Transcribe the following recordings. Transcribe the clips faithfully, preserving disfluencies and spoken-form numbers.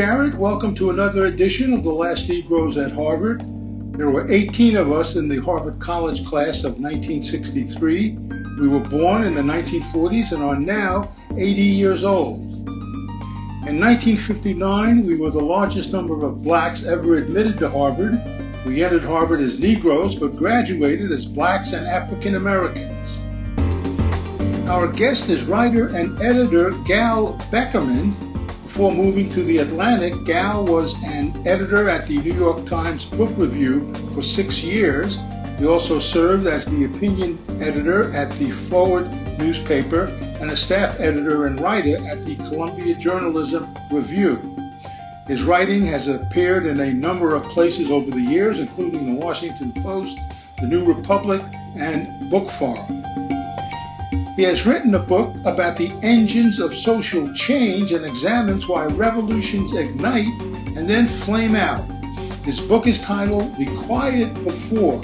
Garrett. Welcome to another edition of The Last Negroes at Harvard. There were eighteen of us in the Harvard College class of nineteen sixty-three. We were born in the nineteen forties and are now eighty years old. In nineteen fifty-nine, we were the largest number of blacks ever admitted to Harvard. We entered Harvard as Negroes, but graduated as blacks and African Americans. Our guest is writer and editor Gal Beckerman. Before moving to The Atlantic, Gal was an editor at the New York Times Book Review for six years. He also served as the opinion editor at the Forward newspaper and a staff editor and writer at the Columbia Journalism Review. His writing has appeared in a number of places over the years, including the Washington Post, the New Republic, and Bookforum. He has written a book about the engines of social change and examines why revolutions ignite and then flame out. His book is titled The Quiet Before,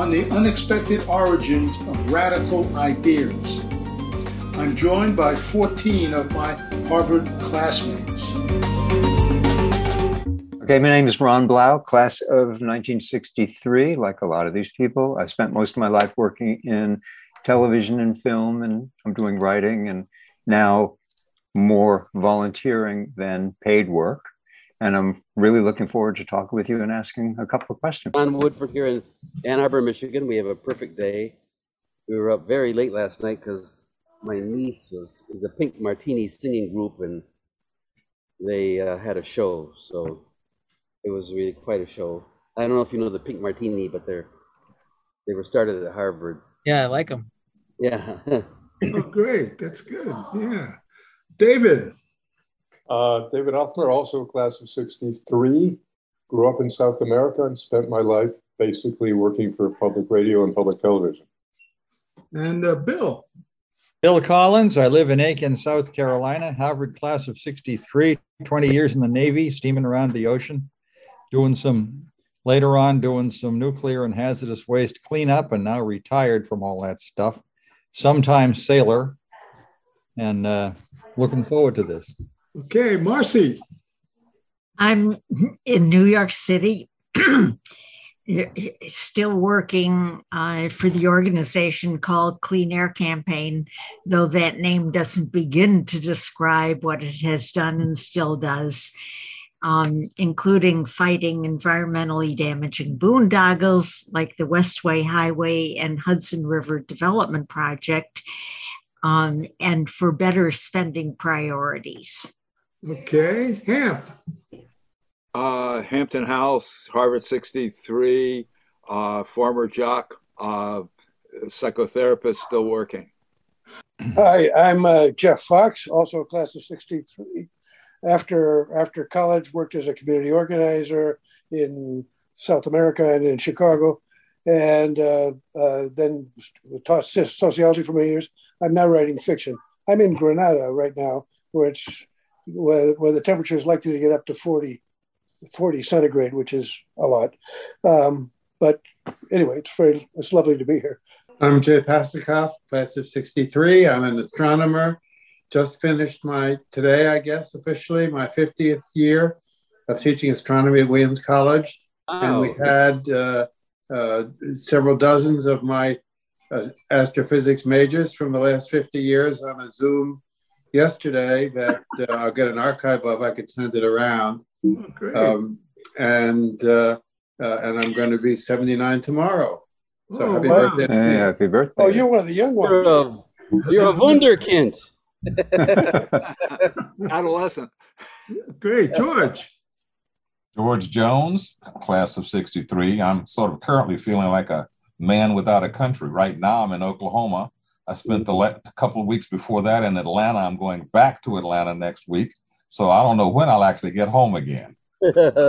on the unexpected origins of radical ideas. I'm joined by fourteen of my Harvard classmates. Okay, my name is Ron Blau, class of nineteen sixty-three, like a lot of these people. I spent most of my life working in television and film, and I'm doing writing and now more volunteering than paid work. And I'm really looking forward to talking with you and asking a couple of questions. John Woodford here in Ann Arbor, Michigan. We have a perfect day. We were up very late last night because my niece was in the Pink Martini singing group, and they uh, had a show. So it was really quite a show. I don't know if you know the Pink Martini, but they're they were started at Harvard. Yeah, I like them. Yeah. Oh, great. That's good. Yeah. David. Uh, David Othmer, also a class of sixty-three, grew up in South America and spent my life basically working for public radio and public television. And uh, Bill. Bill Collins. I live in Aiken, South Carolina, Harvard class of sixty-three, twenty years in the Navy, steaming around the ocean, doing some... Later on, doing some nuclear and hazardous waste cleanup, and now retired from all that stuff. Sometimes sailor, and uh, looking forward to this. Okay, Marcy. I'm in New York City, still working uh, for the organization called Clean Air Campaign, though that name doesn't begin to describe what it has done and still does. Um, including fighting environmentally damaging boondoggles like the Westway Highway and Hudson River Development Project, um, and for better spending priorities. Okay, Hamp. Uh, Hampton House, Harvard sixty-three, uh, former jock, uh, psychotherapist, still working. Hi, I'm uh, Jeff Fox, also a class of sixty-three. After after college, worked as a community organizer in South America and in Chicago, and uh, uh, then taught sociology for many years. I'm now writing fiction. I'm in Granada right now, where it's where, where the temperature is likely to get up to forty, forty centigrade, which is a lot. Um, but anyway, it's very it's lovely to be here. I'm Jay Pastikoff, class of sixty-three. I'm an astronomer. Just finished my, today, I guess, officially, my fiftieth year of teaching astronomy at Williams College. Oh. And we had uh, uh, several dozens of my uh, astrophysics majors from the last fifty years on a Zoom yesterday that uh, I'll get an archive of. I could send it around. Oh, great. Um, and, uh, uh, and I'm going to be seventy-nine tomorrow. So oh, happy, wow. birthday to hey, happy birthday. Oh, you're one of the young ones. You're a, you're a wunderkind. Adolescent. Great. George. George Jones, class of sixty-three. I'm sort of currently feeling like a man without a country. Right now I'm in Oklahoma. I spent the le- a couple of weeks before that in Atlanta. I'm going back to Atlanta next week. So I don't know when I'll actually get home again. uh,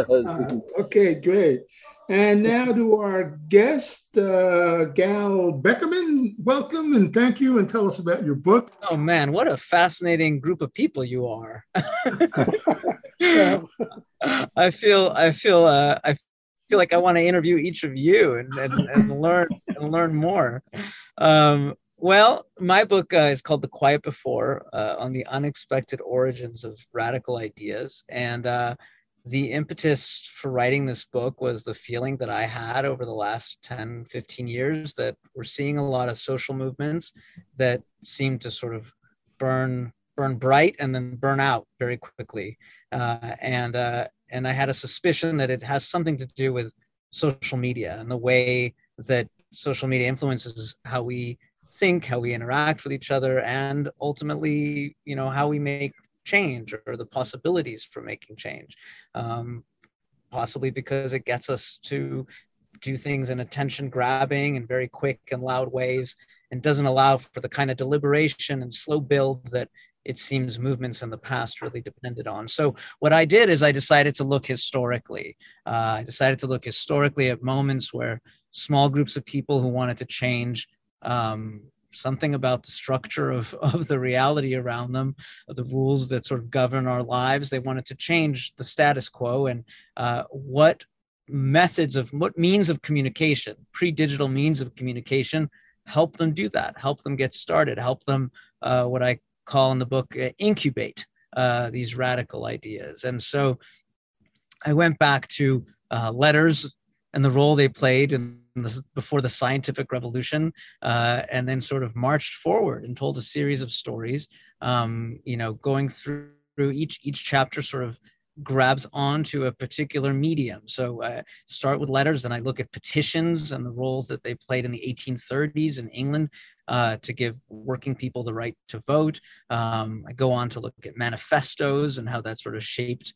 okay, great. And now to our guest, uh, Gal Beckerman. Welcome and thank you, and tell us about your book. Oh man, what a fascinating group of people you are! I feel, I feel, uh, I feel like I want to interview each of you and and, and learn and learn more. Um, Well, my book uh, is called The Quiet Before, uh, on the unexpected origins of radical ideas. And uh, the impetus for writing this book was the feeling that I had over the last ten, fifteen years that we're seeing a lot of social movements that seem to sort of burn burn bright and then burn out very quickly. Uh, and uh, and I had a suspicion that it has something to do with social media and the way that social media influences how we think, how we interact with each other, and ultimately, you know, how we make change or the possibilities for making change, um, possibly because it gets us to do things in attention grabbing and very quick and loud ways, and doesn't allow for the kind of deliberation and slow build that it seems movements in the past really depended on. So what I did is I decided to look historically. Uh, I decided to look historically at moments where small groups of people who wanted to change um, something about the structure of, of the reality around them, of the rules that sort of govern our lives. They wanted to change the status quo, and uh, what methods of, what means of communication, pre-digital means of communication, help them do that, help them get started, help them, uh, what I call in the book, uh, incubate uh, these radical ideas. And so I went back to uh, letters and the role they played in the, before the scientific revolution, uh, and then sort of marched forward and told a series of stories, um, you know, going through each each chapter sort of grabs onto a particular medium. So I uh, start with letters, and I look at petitions and the roles that they played in the eighteen thirties in England uh, to give working people the right to vote. Um, I go on to look at manifestos and how that sort of shaped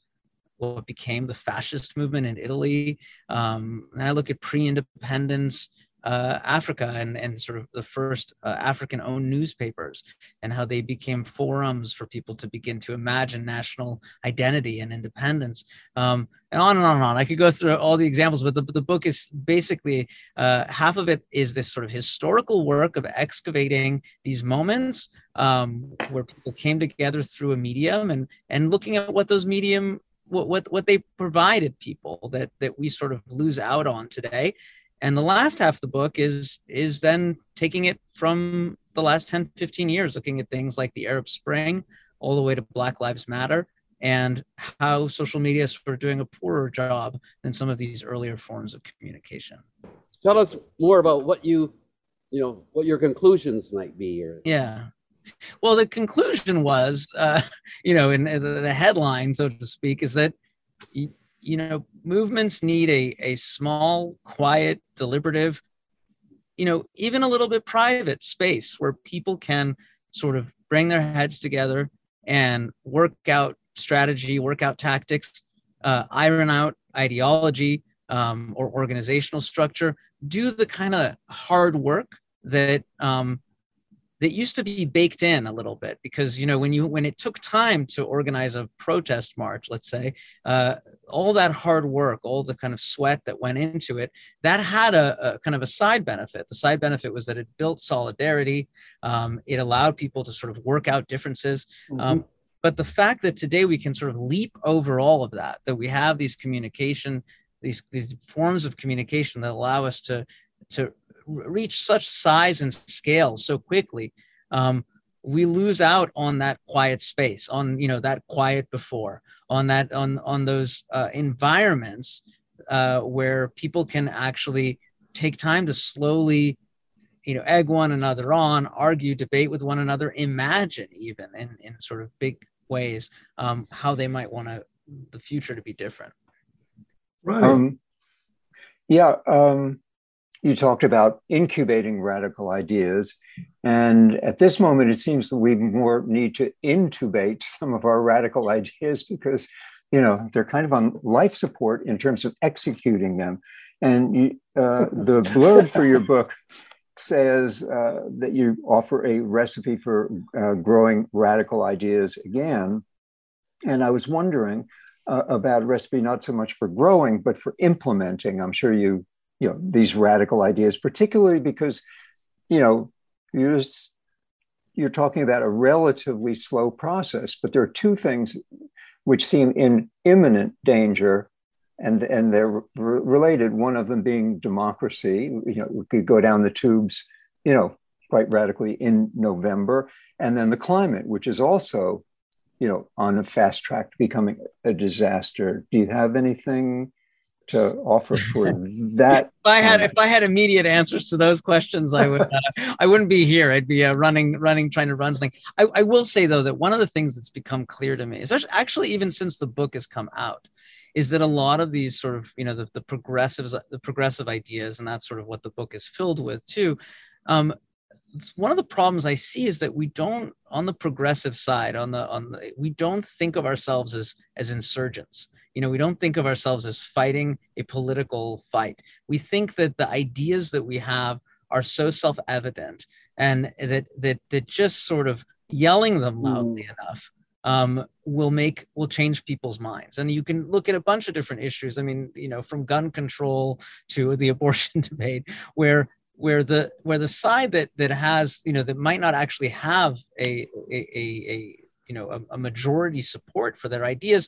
what became the fascist movement in Italy. Um, and I look at pre-independence uh, Africa and, and sort of the first uh, African-owned newspapers and how they became forums for people to begin to imagine national identity and independence, um, and on and on and on. I could go through all the examples, but the, the book is basically, uh, half of it is this sort of historical work of excavating these moments um, where people came together through a medium, and, and looking at what those medium What, what what they provided people that that we sort of lose out on today. And the last half of the book is is then taking it from the last ten, fifteen years, looking at things like the Arab Spring all the way to Black Lives Matter, and how social media is sort of doing a poorer job than some of these earlier forms of communication. Tell us more about what you, you know, what your conclusions might be here. Yeah. Well, the conclusion was, uh, you know, in, in the headline, so to speak, is that, you, you know, movements need a, a small, quiet, deliberative, you know, even a little bit private space where people can sort of bring their heads together and work out strategy, work out tactics, uh, iron out ideology um, or organizational structure, do the kind of hard work that, um, that used to be baked in a little bit, because, you know, when you when it took time to organize a protest march, let's say, uh, all that hard work, all the kind of sweat that went into it, that had a, a kind of a side benefit. The side benefit was that it built solidarity. Um, it allowed people to sort of work out differences. Mm-hmm. Um, but the fact that today we can sort of leap over all of that, that we have these communication, these these forms of communication that allow us to to. reach such size and scale so quickly, um, we lose out on that quiet space, on, you know, that quiet before, on that, on, on those uh, environments uh, where people can actually take time to slowly, you know, egg one another on, argue, debate with one another, imagine even in, in sort of big ways um, how they might want to, the future to be different. Right. Um, yeah. Um... You talked about incubating radical ideas, and at this moment, it seems that we more need to intubate some of our radical ideas because, you know, they're kind of on life support in terms of executing them. And you, uh, the blurb for your book says uh, that you offer a recipe for uh, growing radical ideas again. And I was wondering uh, about a recipe not so much for growing, but for implementing. I'm sure you you know, these radical ideas, particularly because, you know, you're, just, you're talking about a relatively slow process, but there are two things which seem in imminent danger, and, and they're re- related, one of them being democracy. You know, we could go down the tubes, you know, quite radically in November. And then the climate, which is also, you know, on a fast track to becoming a disaster. Do you have anything to offer for that? If I had, if I had immediate answers to those questions, I would, uh, I wouldn't be here. I'd be uh, running, running, trying to run something. I, I will say though, that one of the things that's become clear to me, especially actually even since the book has come out, is that a lot of these sort of, you know, the, the progressives, the progressive ideas, and that's sort of what the book is filled with too. Um, One of the problems I see is that we don't, on the progressive side, on the on the, we don't think of ourselves as as insurgents. You know, we don't think of ourselves as fighting a political fight. We think that the ideas that we have are so self-evident, and that that that just sort of yelling them loudly mm. enough um, will make will change people's minds. And you can look at a bunch of different issues. I mean, you know, from gun control to the abortion debate, where. Where the where the side that that has, you know, that might not actually have a a, a, a you know a, a majority support for their ideas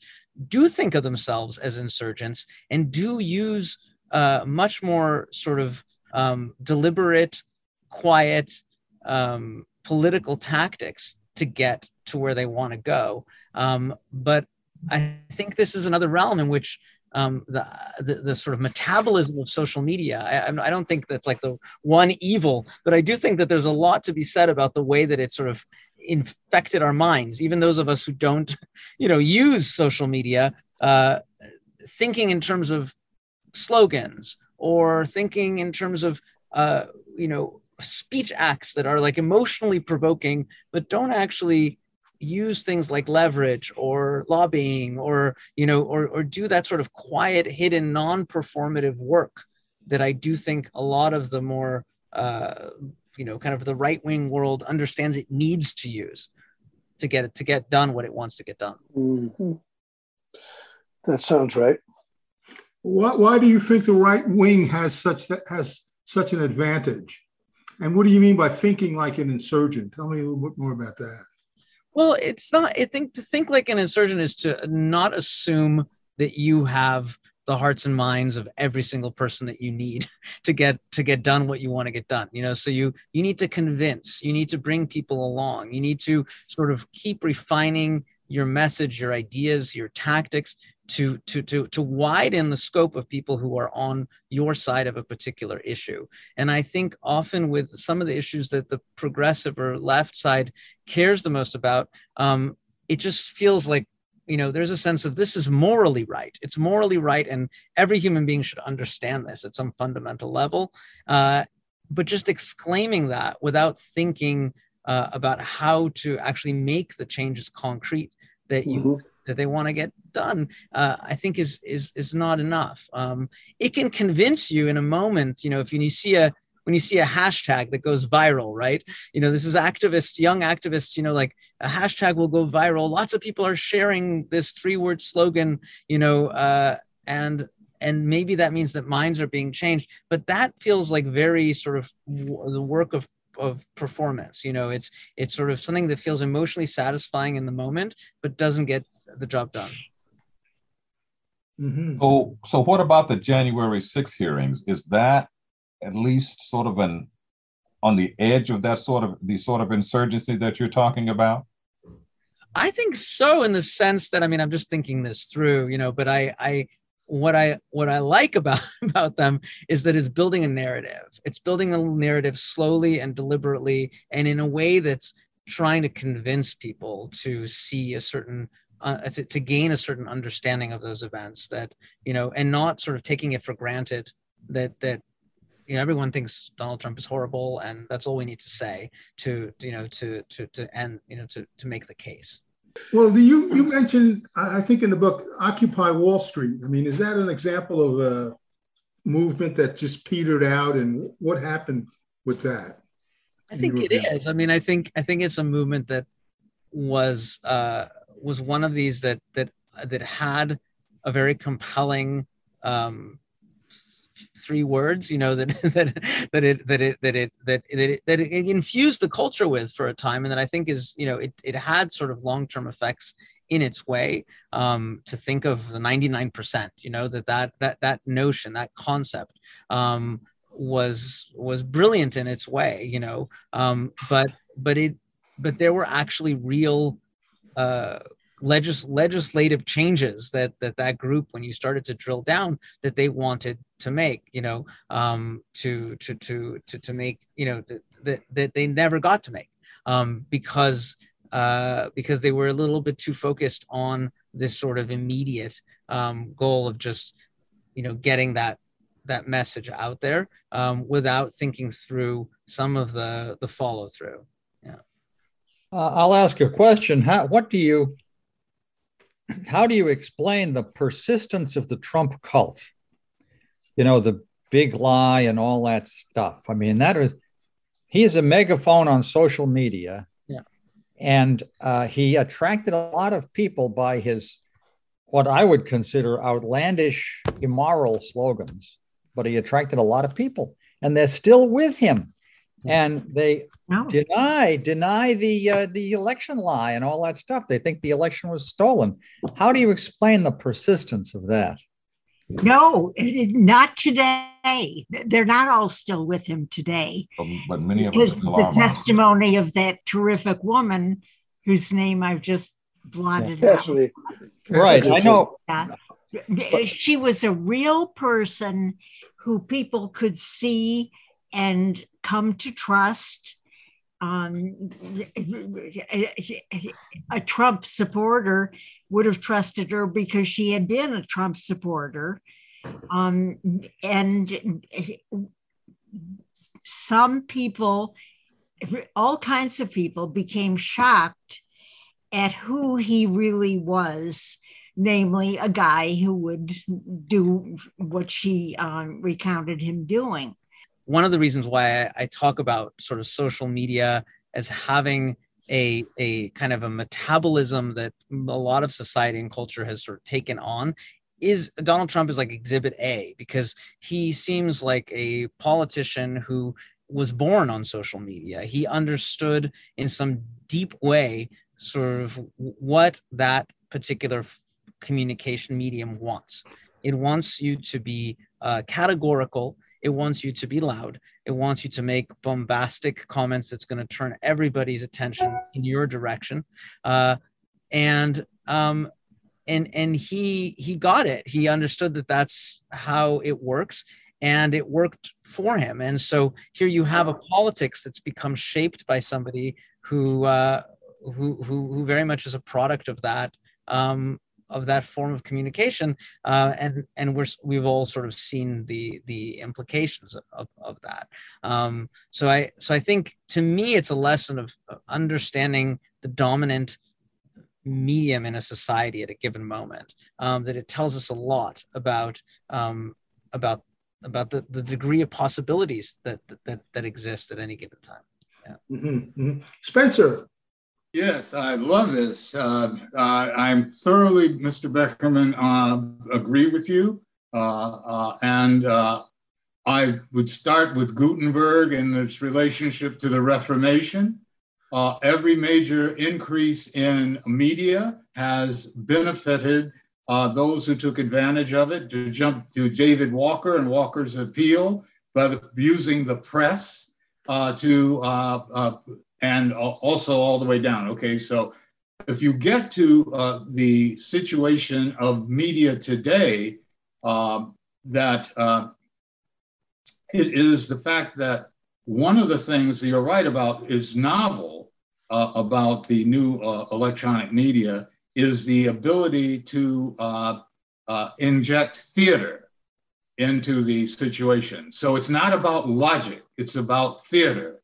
do think of themselves as insurgents and do use uh, much more sort of um, deliberate, quiet um, political tactics to get to where they want to go. Um, but I think this is another realm in which. Um, the, the the sort of metabolism of social media. I, I don't think that's like the one evil, but I do think that there's a lot to be said about the way that it sort of infected our minds. Even those of us who don't, you know, use social media, uh, thinking in terms of slogans or thinking in terms of, uh, you know, speech acts that are like emotionally provoking, but don't actually use things like leverage or lobbying or, you know, or, or do that sort of quiet, hidden, non-performative work that I do think a lot of the more, uh, you know, kind of the right-wing world understands it needs to use to get it, to get done what it wants to get done. Mm-hmm. That sounds right. Why, why do you think the right wing has such that has such an advantage? And what do you mean by thinking like an insurgent? Tell me a little bit more about that. Well, it's not, I think to think like an insurgent is to not assume that you have the hearts and minds of every single person that you need to get to get done what you want to get done. You know, so you you need to convince, you need to bring people along, you need to sort of keep refining your message, your ideas, your tactics to to to to widen the scope of people who are on your side of a particular issue. And I think often with some of the issues that the progressive or left side cares the most about, um, it just feels like, you know, there's a sense of this is morally right. It's morally right. And every human being should understand this at some fundamental level. Uh, but just exclaiming that without thinking uh, about how to actually make the changes concrete that you mm-hmm. that they want to get done, uh, I think is is is not enough. Um, it can convince you in a moment, you know, if you, you see a when you see a hashtag that goes viral, right? You know, this is activists, young activists, you know, like a hashtag will go viral. Lots of people are sharing this three-word slogan, you know, uh, and and maybe that means that minds are being changed. But that feels like very sort of w- the work of. of performance. You know, it's, it's sort of something that feels emotionally satisfying in the moment, but doesn't get the job done. Mm-hmm. Oh, so what about the January sixth hearings? Is that at least sort of an, on the edge of that sort of, the sort of insurgency that you're talking about? I think so, in the sense that, I mean, I'm just thinking this through, you know, but I, I, What I what I like about, about them is that it's building a narrative. It's building a narrative slowly and deliberately, and in a way that's trying to convince people to see a certain, uh, to, to gain a certain understanding of those events. That, you know, and not sort of taking it for granted that that you know everyone thinks Donald Trump is horrible, and that's all we need to say to you know to to to end you know to to make the case. Well, do you, you mentioned, I think in the book, Occupy Wall Street. I mean, is that an example of a movement that just petered out, and what happened with that? I think it is. I mean, I think I think it's a movement that was uh, was one of these that that that had a very compelling um, three words, you know, that that that it that it that it that it that it infused the culture with for a time, and that I think is, you know, it it had sort of long-term effects in its way. Um, to think of the ninety-nine percent, you know, that that that that notion, that concept, um, was was brilliant in its way, you know, um, but but it but there were actually real uh, legis- legislative changes that that that group, when you started to drill down, that they wanted to make, you know, um, to to to to to make, you know, that that, that they never got to make, um, because uh, because they were a little bit too focused on this sort of immediate um, goal of just, you know, getting that that message out there, um, without thinking through some of the the follow through. Yeah, uh, I'll ask you a question. How what do you how do you explain the persistence of the Trump cult? You know, the big lie and all that stuff. I mean, that is he is a megaphone on social media. Yeah, and uh, he attracted a lot of people by his, what I would consider, outlandish, immoral slogans. But he attracted a lot of people, and they're still with him, and they no. deny deny the uh, the election lie and all that stuff. They think the election was stolen. How do you explain the persistence of that? No, it, not today. They're not all still with him today. But, but many of us, the testimony of that terrific woman whose name I've just blotted yeah. out. Cassidy. Right, Cassidy. I know. Yeah. She was a real person who people could see and come to trust. Um, a Trump supporter would have trusted her because she had been a Trump supporter. Um, and some people, all kinds of people, became shocked at who he really was. Namely, a guy who would do what she uh, recounted him doing. One of the reasons why I, I talk about sort of social media as having a, a kind of a metabolism that a lot of society and culture has sort of taken on is Donald Trump is like exhibit A, because he seems like a politician who was born on social media. He understood in some deep way sort of what that particular communication medium wants. It wants you to be uh, categorical. It wants you to be loud. It wants you to make bombastic comments that's going to turn everybody's attention in your direction. Uh, and um, and and he he got it. He understood that that's how it works, and it worked for him. And so here you have a politics that's become shaped by somebody who uh, who, who who very much is a product of that. Um, of that form of communication, uh, and and we're we've all sort of seen the the implications of, of, of that. Um, so I so I think to me it's a lesson of understanding the dominant medium in a society at a given moment. Um, that it tells us a lot about um, about about the, the degree of possibilities that that that exist at any given time. Yeah. Mm-hmm. Mm-hmm. Spencer. Yes, I love this. Uh, uh, I'm thoroughly, Mister Beckerman, uh, agree with you. Uh, uh, and uh, I would start with Gutenberg and its relationship to the Reformation. Uh, every major increase in media has benefited uh, those who took advantage of it, to jump to David Walker and Walker's appeal, but using the press uh, to uh, uh, and also all the way down. Okay, so if you get to uh, the situation of media today, uh, that uh, it is the fact that one of the things that you're right about is novel uh, about the new uh, electronic media is the ability to uh, uh, inject theater into the situation. So it's not about logic, it's about theater.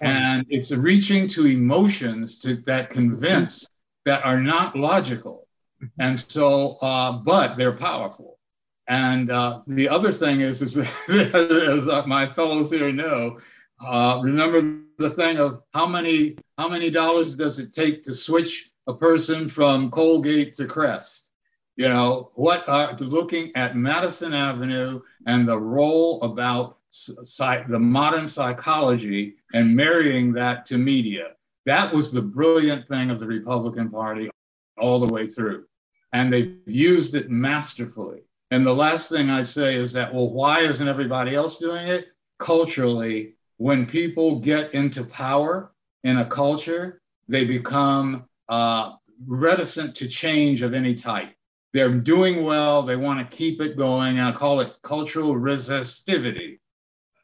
And it's reaching to emotions to, that convince that are not logical. And so, uh, but they're powerful. And uh, the other thing is, is as my fellows here know, uh, remember the thing of how many how many dollars does it take to switch a person from Colgate to Crest? You know, what are looking at Madison Avenue and the role about Psych, the modern psychology and marrying that to media. That was the brilliant thing of the Republican Party all the way through. And they used it masterfully. And the last thing I say is that, well, why isn't everybody else doing it? culturally, when people get into power in a culture, they become uh, reticent to change of any type. They're doing well, they want to keep it going. I call it cultural resistivity.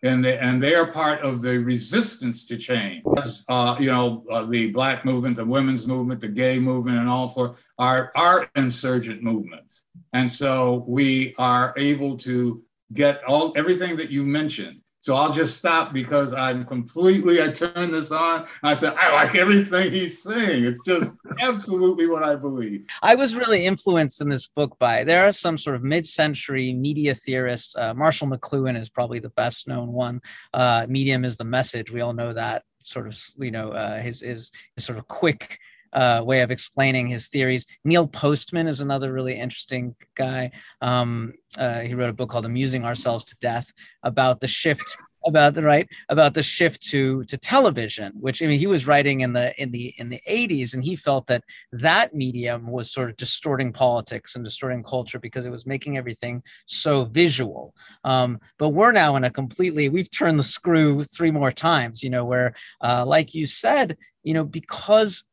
And they, and they are part of the resistance to change. Uh, you know, uh, the Black movement, the women's movement, the gay movement, and all for are, are insurgent movements. And so we are able to get all everything that you mentioned. So I'll just stop because I'm completely, I turned this on. I said, I like everything he's saying. It's just absolutely what I believe. I was really influenced in this book by, there are some sort of mid-century media theorists. Uh, Marshall McLuhan is probably the best known one. Uh, medium is the message. We all know that sort of, you know, uh, his, his, his sort of quick Uh, way of explaining his theories. Neil Postman is another really interesting guy. Um, uh, he wrote a book called Amusing Ourselves to Death about the shift about the right about the shift to to television, which I mean he was writing in the in the in the eighties, and he felt that that medium was sort of distorting politics and distorting culture because it was making everything so visual. Um, but we're now in a completely we've turned the screw three more times, you know, where uh, like you said, you know, because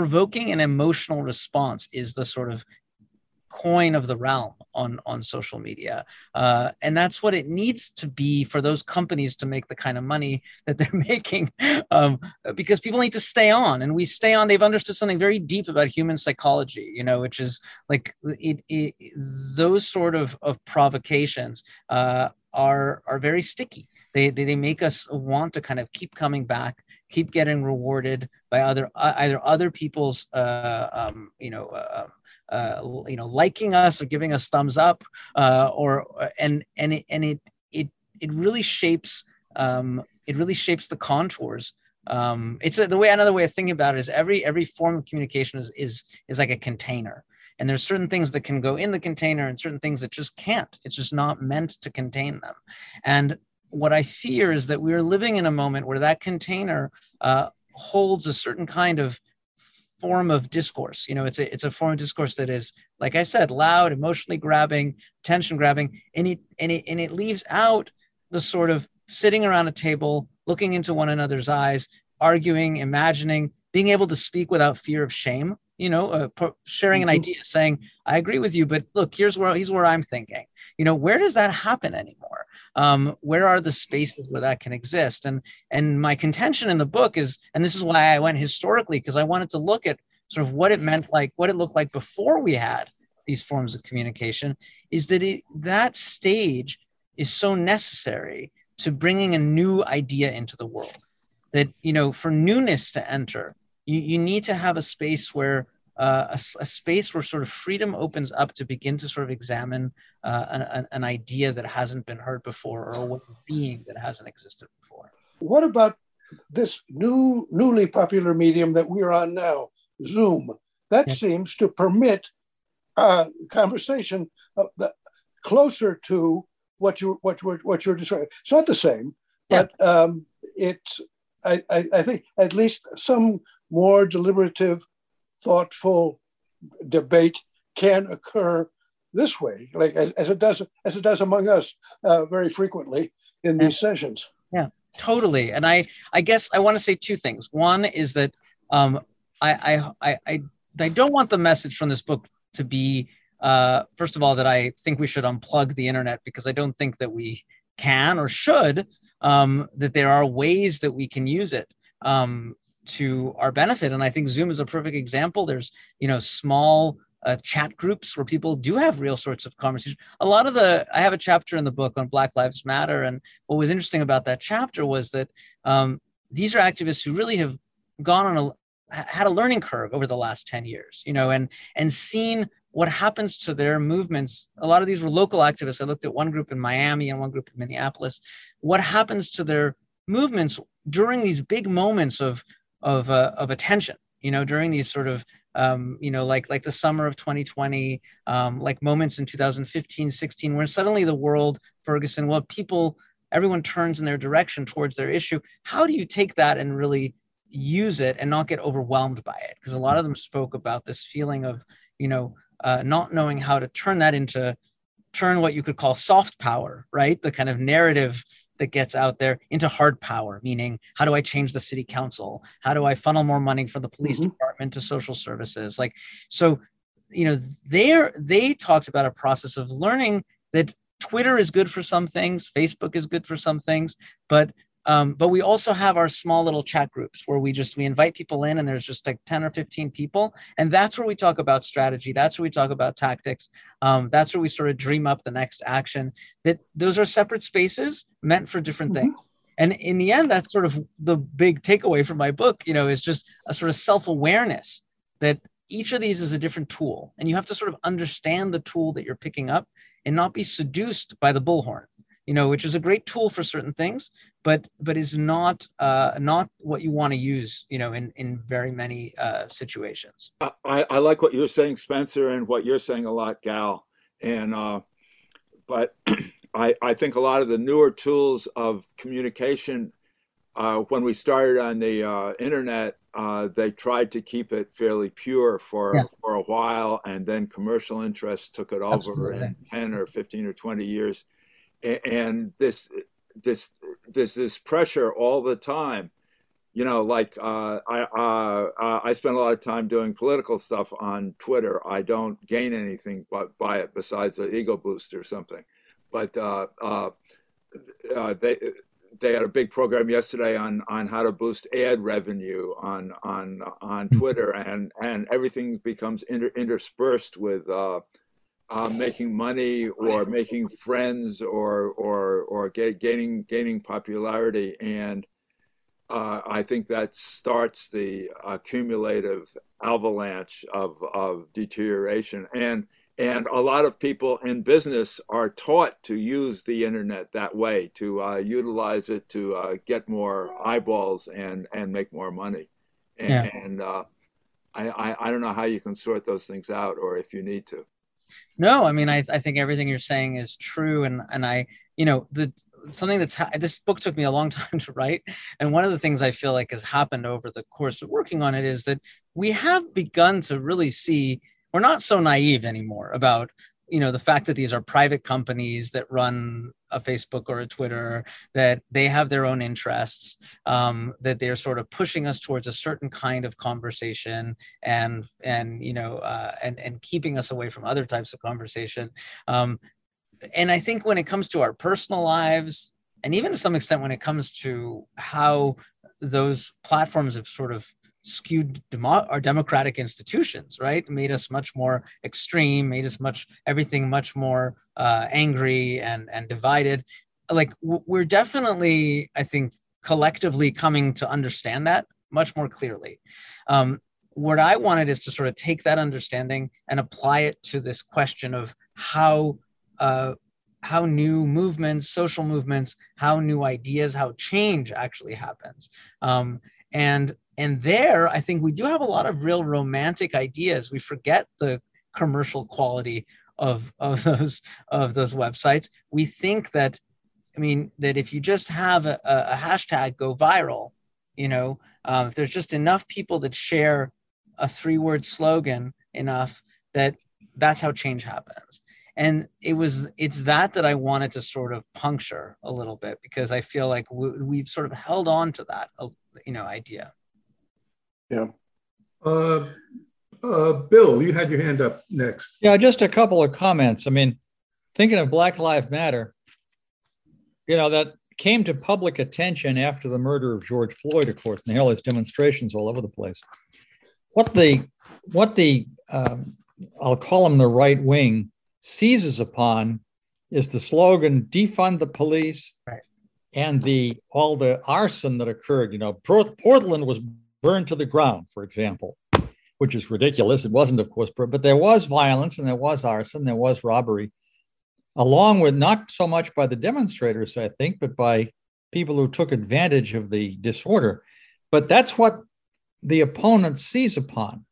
provoking an emotional response is the sort of coin of the realm on, on social media. Uh, and that's what it needs to be for those companies to make the kind of money that they're making, um, because people need to stay on, and we stay on. They've understood something very deep about human psychology, you know, which is like it, it, those sort of, of provocations uh, are, are very sticky. They, they, they make us want to kind of keep coming back, keep getting rewarded by other uh, either other people's uh, um, you know uh, uh, you know liking us or giving us thumbs up, uh, or and and it, and it it it really shapes um, it really shapes the contours. Um, it's a, the way another way of thinking about it is every every form of communication is is is like a container. And there's certain things that can go in the container and certain things that just can't. It's just not meant to contain them. And what I fear is that we're living in a moment where that container uh, holds a certain kind of form of discourse. You know, it's a, it's a form of discourse that is, like I said, loud, emotionally grabbing, attention grabbing, and it, and it, and it leaves out the sort of sitting around a table, looking into one another's eyes, arguing, imagining, being able to speak without fear of shame. You know, uh, sharing an idea, saying, I agree with you, but look, here's where, here's where I'm thinking. You know, where does that happen anymore? Um, where are the spaces where that can exist? And and my contention in the book is, and this is why I went historically, because I wanted to look at sort of what it meant, like what it looked like before we had these forms of communication, is that it, that stage is so necessary to bringing a new idea into the world. That, you know, for newness to enter, You, you need to have a space where uh, a, a space where sort of freedom opens up to begin to sort of examine uh, an, an idea that hasn't been heard before, or a way of being that hasn't existed before. What about this new, newly popular medium that we're on now, Zoom? That yeah. seems to permit uh, conversation of the, closer to what you what what what you're describing. It's not the same, yeah. but um, it's I, I I think at least some more deliberative, thoughtful debate can occur this way, like as it does as it does among us uh, very frequently in these yeah. sessions. Yeah, totally. And I, I guess I want to say two things. One is that um, I, I, I, I don't want the message from this book to be, uh, first of all, that I think we should unplug the internet, because I don't think that we can or should. Um, that there are ways that we can use it. Um, to our benefit. And I think Zoom is a perfect example. There's, you know, small uh, chat groups where people do have real sorts of conversations. A lot of the, I have a chapter in the book on Black Lives Matter. And what was interesting about that chapter was that um, these are activists who really have gone on a, had a learning curve over the last ten years, you know, and, and seen what happens to their movements. A lot of these were local activists. I looked at one group in Miami and one group in Minneapolis. What happens to their movements during these big moments of Of, uh, of attention, you know, during these sort of, um, you know, like like the summer of twenty twenty, um, like moments in two thousand fifteen, sixteen, where suddenly the world, Ferguson, well, people, everyone turns in their direction towards their issue. How do you take that and really use it and not get overwhelmed by it? Because a lot of them spoke about this feeling of, you know, uh, not knowing how to turn that into, turn what you could call soft power, right? The kind of narrative that gets out there into hard power, meaning how do I change the city council? How do I funnel more money for the police mm-hmm. department to social services? Like, so, you know, they're, they talked about a process of learning that Twitter is good for some things, Facebook is good for some things, but um, but we also have our small little chat groups where we just, we invite people in and there's just like ten or fifteen people. And that's where we talk about strategy. That's where we talk about tactics. Um, that's where we sort of dream up the next action. That those are separate spaces meant for different mm-hmm. things. And in the end, that's sort of the big takeaway from my book, you know, is just a sort of self-awareness that each of these is a different tool. And you have to sort of understand the tool that you're picking up and not be seduced by the bullhorn, you know, which is a great tool for certain things, but but is not uh, not what you want to use, you know, in, in very many uh, situations. I, I like what you're saying, Spencer, and what you're saying a lot, Gal. And uh, but I, I think a lot of the newer tools of communication, uh, when we started on the uh, internet, uh, they tried to keep it fairly pure for, yeah. for a while, and then commercial interests took it over Absolutely. in ten or fifteen or twenty years. And this, this, this, this pressure all the time, you know. Like uh, I, uh, I spend a lot of time doing political stuff on Twitter. I don't gain anything by, by it besides an ego boost or something. But uh, uh, uh, they, they had a big program yesterday on on how to boost ad revenue on on on Twitter, and and everything becomes inter, interspersed with. Uh, Uh, making money or making friends or or or get, gaining gaining popularity, and uh, I think that starts the uh, cumulative avalanche of of deterioration. And and a lot of people in business are taught to use the internet that way, to uh, utilize it to uh, get more eyeballs and and make more money, and, yeah. and uh, I, I I don't know how you can sort those things out or if you need to. No, I mean, I, I think everything you're saying is true. And, and I, you know, the, something that's, ha- this book took me a long time to write. And one of the things I feel like has happened over the course of working on it is that we have begun to really see, we're not so naive anymore about, you know, the fact that these are private companies that run a Facebook or a Twitter, that they have their own interests, um, that they're sort of pushing us towards a certain kind of conversation and, and you know, uh, and, and keeping us away from other types of conversation. Um, and I think when it comes to our personal lives, and even to some extent when it comes to how those platforms have sort of skewed demo- our democratic institutions, right? Made us much more extreme, made us much, everything much more uh, angry and, and divided. Like w- we're definitely, I think, collectively coming to understand that much more clearly. Um, what I wanted is to sort of take that understanding and apply it to this question of how uh, how new movements, social movements, how new ideas, how change actually happens. Um, and And there, I think we do have a lot of real romantic ideas. We forget the commercial quality of, of those of those websites. We think that, I mean, that if you just have a, a hashtag go viral, you know, um, if there's just enough people that share a three-word slogan enough, that that's how change happens. And it was, it's that that I wanted to sort of puncture a little bit, because I feel like we, we've sort of held on to that, you know, idea. Yeah. Uh, uh, Bill, you had your hand up next. Yeah, just a couple of comments. I mean, thinking of Black Lives Matter, you know, that came to public attention after the murder of George Floyd, of course, and they had all these demonstrations all over the place. What the, what the um, I'll call them the right wing, seizes upon is the slogan, defund the police, right. and the all the arson that occurred. You know, Portland was burned to the ground, for example, which is ridiculous. It wasn't, of course, but there was violence and there was arson, there was robbery, along with not so much by the demonstrators, I think, but by people who took advantage of the disorder. But that's what the opponent sees upon.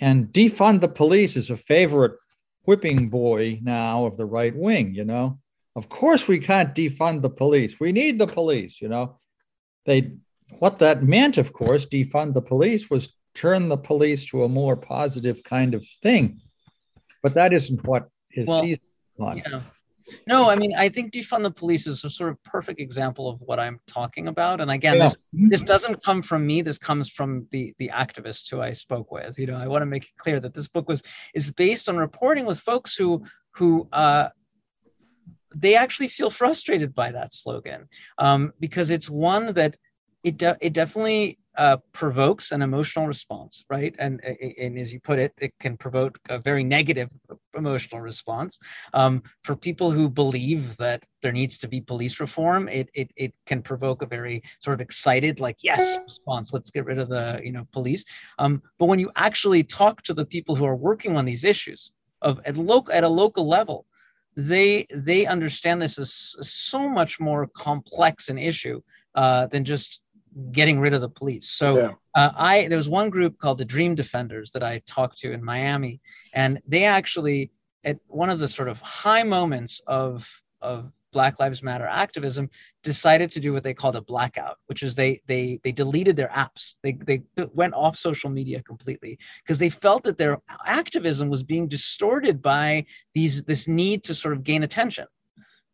And defund the police is a favorite whipping boy now of the right wing, you know. Of course we can't defund the police. We need the police, you know. They... What that meant, of course, defund the police, was turn the police to a more positive kind of thing. But that isn't what is well, seized upon. You know, No, I mean, I think defund the police is a sort of perfect example of what I'm talking about. And again, yeah. this, this doesn't come from me. This comes from the, the activists who I spoke with. You know, I want to make it clear that this book was is based on reporting with folks who who uh, they actually feel frustrated by that slogan, um, because it's one that it de- it definitely uh, provokes an emotional response, right? And, and as you put it, it can provoke a very negative emotional response. Um, for people who believe that there needs to be police reform, it, it it can provoke a very sort of excited, like, yes, response, let's get rid of the you know police. Um, but when you actually talk to the people who are working on these issues of at local at a local level, they they understand this is so much more complex an issue uh, than just getting rid of the police. So yeah. uh, I there was one group called the Dream Defenders that I talked to in Miami, and they actually, at one of the sort of high moments of of Black Lives Matter activism, decided to do what they called a blackout, which is they they they deleted their apps. They they went off social media completely because they felt that their activism was being distorted by these this need to sort of gain attention.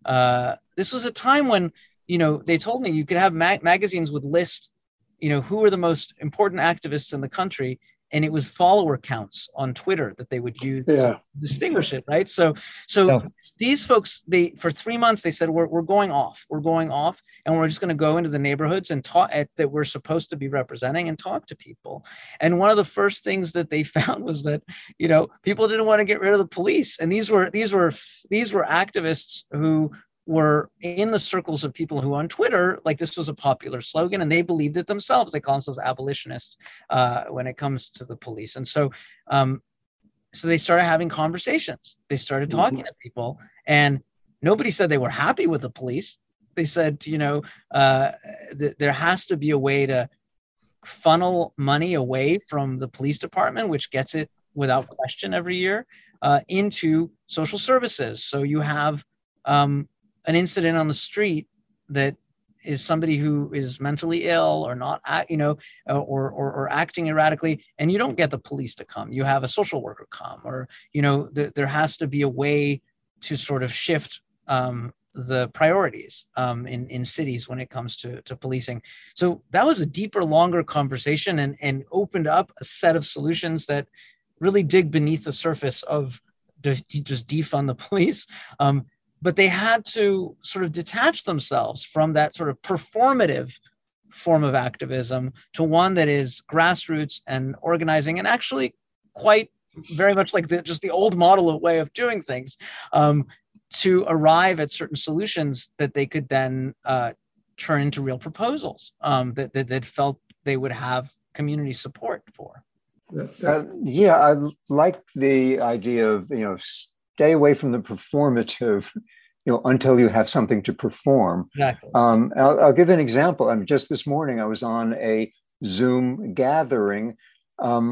Uh, this was a time when, you know, they told me you could have mag- magazines would list, you know, who are the most important activists in the country. And it was follower counts on Twitter that they would use yeah. to distinguish it, right? So so yeah. these folks, they for three months, they said, we're, we're going off. We're going off. And we're just going to go into the neighborhoods and talk at, that we're supposed to be representing and talk to people. And one of the first things that they found was that, you know, people didn't want to get rid of the police. And these were these were these were activists who were in the circles of people who on Twitter, like this was a popular slogan and they believed it themselves. They call themselves abolitionists uh, when it comes to the police. And so um, so they started having conversations. They started talking mm-hmm. to people, and nobody said they were happy with the police. They said, you know, uh, th- there has to be a way to funnel money away from the police department, which gets it without question every year, uh, into social services. So you have, um, an incident on the street that is somebody who is mentally ill or not, you know, or, or or acting erratically, and you don't get the police to come. You have a social worker come, or, you know, th- there has to be a way to sort of shift um, the priorities um, in, in cities when it comes to, to policing. So that was a deeper, longer conversation, and, and opened up a set of solutions that really dig beneath the surface of de- just defund the police. Um, But they had to sort of detach themselves from that sort of performative form of activism to one that is grassroots and organizing, and actually quite very much like the, just the old model of way of doing things, um, to arrive at certain solutions that they could then uh, turn into real proposals um, that, that that felt they would have community support for. Uh, yeah, I like the idea of, you know, stay away from the performative, you know, until you have something to perform. Exactly. Um, I'll, I'll give an example. I mean, just this morning, I was on a Zoom gathering. Um,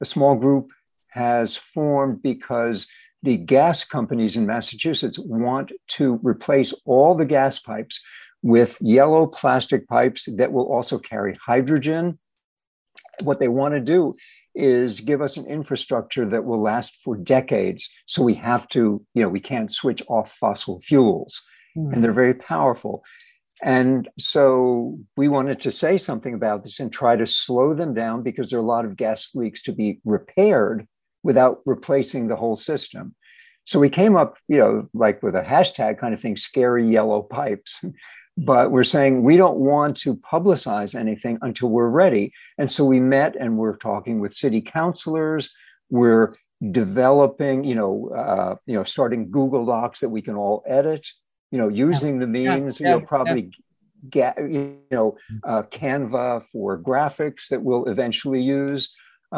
a small group has formed because the gas companies in Massachusetts want to replace all the gas pipes with yellow plastic pipes that will also carry hydrogen. What they want to do is give us an infrastructure that will last for decades. So we have to, you know, we can't switch off fossil fuels, mm. and they're very powerful. And so we wanted to say something about this and try to slow them down, because there are a lot of gas leaks to be repaired without replacing the whole system. So we came up, you know, like with a hashtag kind of thing, scary yellow pipes. But we're saying we don't want to publicize anything until we're ready. And so we met, and we're talking with city councilors. We're developing, you know, uh, you know, starting Google Docs that we can all edit, you know, using the means, yeah, yeah, you know, probably, yeah. ga- you know, uh, Canva for graphics that we'll eventually use.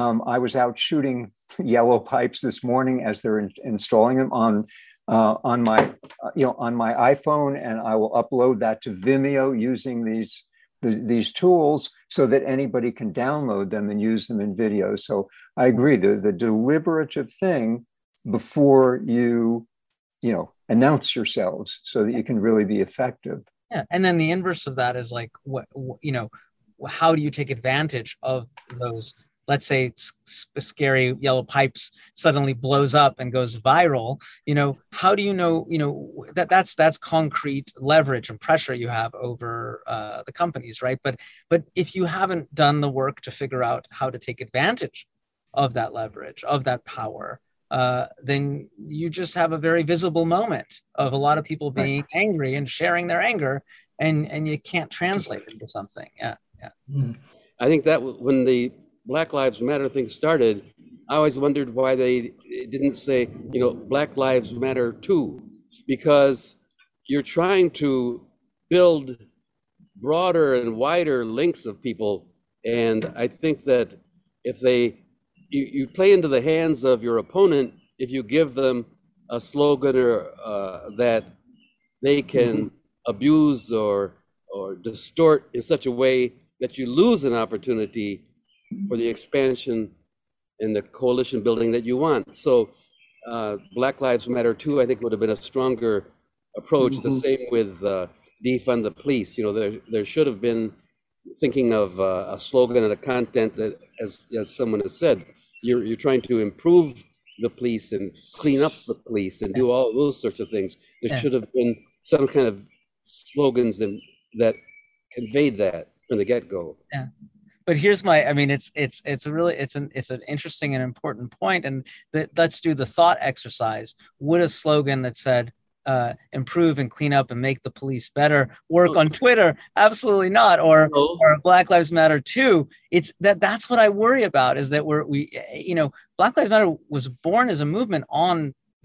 Um, I was out shooting yellow pipes this morning as they're in- installing them on Uh, on my, uh, you know, on my iPhone, and I will upload that to Vimeo using these the, these tools so that anybody can download them and use them in video. So I agree, the the deliberative thing before you, you know, announce yourselves so that you can really be effective. Yeah, and then the inverse of that is like, what, what you know, how do you take advantage of those let's say Scary Yellow Pipes suddenly blows up and goes viral, you know, how do you know, you know, that that's that's concrete leverage and pressure you have over uh, the companies, right? But but if you haven't done the work to figure out how to take advantage of that leverage, of that power, uh, then you just have a very visible moment of a lot of people being right. angry and sharing their anger, and, and you can't translate into something. Yeah, yeah. I think that when the Black Lives Matter thing started, I always wondered why they didn't say, you know, Black Lives Matter too, because you're trying to build broader and wider links of people. And I think that if they, You, you play into the hands of your opponent if you give them a slogan or uh, that they can abuse or or distort in such a way that you lose an opportunity for the expansion and the coalition building that you want. So uh, Black Lives Matter too, I think, would have been a stronger approach. Mm-hmm. The same with uh, defund the police. You know, there there should have been thinking of uh, a slogan and a content that, as as someone has said, You're, you're trying to improve the police and clean up the police and do all those sorts of things. There yeah. should have been some kind of slogans and that conveyed that from the get-go. Yeah. But here's my, I mean, it's it's it's a really, it's an it's an interesting and important point. And th- let's do the thought exercise. Would a slogan that said, uh, improve and clean up and make the police better work on Twitter? Absolutely not. Or, no. or Black Lives Matter too. It's that that's what I worry about, is that we're, we, you know, Black Lives Matter was born as a movement on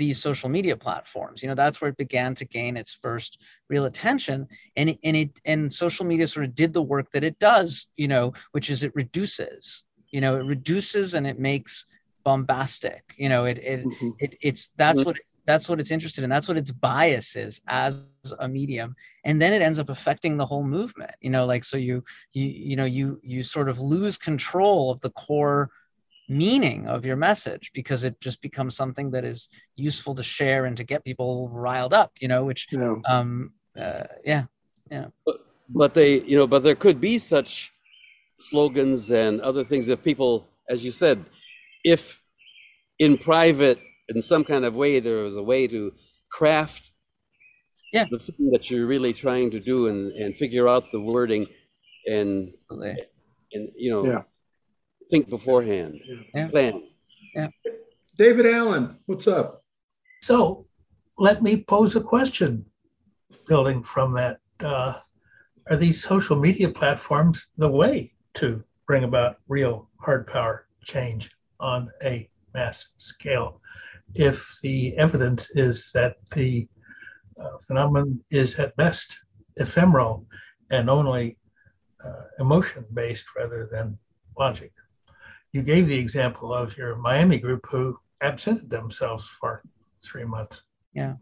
these social media platforms. You know, that's where it began to gain its first real attention. And it, and it, and social media sort of did the work that it does, you know, which is it reduces, you know, it reduces and it makes bombastic, you know, it it, mm-hmm. it it's that's mm-hmm. what it's, that's what it's interested in, that's what its bias is as a medium, and then it ends up affecting the whole movement, you know, like so you you you know you you sort of lose control of the core meaning of your message because it just becomes something that is useful to share and to get people riled up, you know, which yeah. um uh, yeah yeah but, but they you know but there could be such slogans and other things if people, as you said, if in private, in some kind of way, there was a way to craft yeah. the thing that you're really trying to do and, and figure out the wording and, okay. and you know, yeah. think beforehand, yeah. plan. Yeah. David Allen, what's up? So let me pose a question building from that. Uh, are these social media platforms the way to bring about real hard power change on a mass scale, if the evidence is that the uh, phenomenon is at best ephemeral and only uh, emotion-based rather than logic? You gave the example of your Miami group who absented themselves for three months. Yeah,